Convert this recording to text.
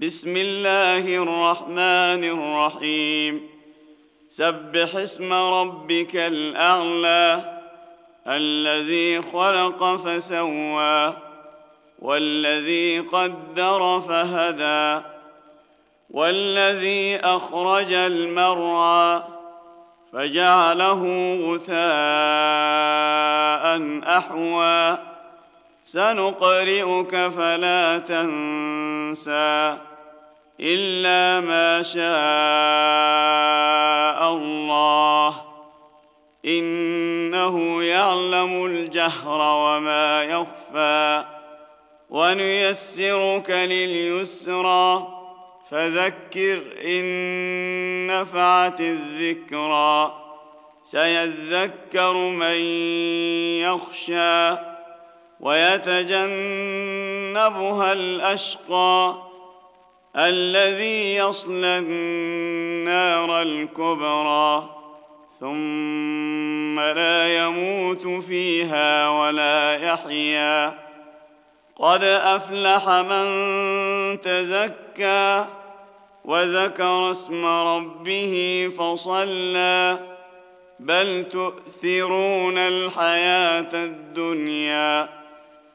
بسم الله الرحمن الرحيم سبح اسم ربك الأعلى الذي خلق فسوى والذي قدر فهدى والذي أخرج المرعى فجعله غثاء أحوى سنقرئك فلا تنسى إلا ما شاء الله إنه يعلم الجهر وما يخفى ونيسرك لليسرى فذكر إن نفعت الذكرى سيذكر من يخشى ويتجنبها الأشقى الذي يصلى النار الكبرى ثم لا يموت فيها ولا يحيا قد أفلح من تزكى وذكر اسم ربه فصلى بل تؤثرون الحياة الدنيا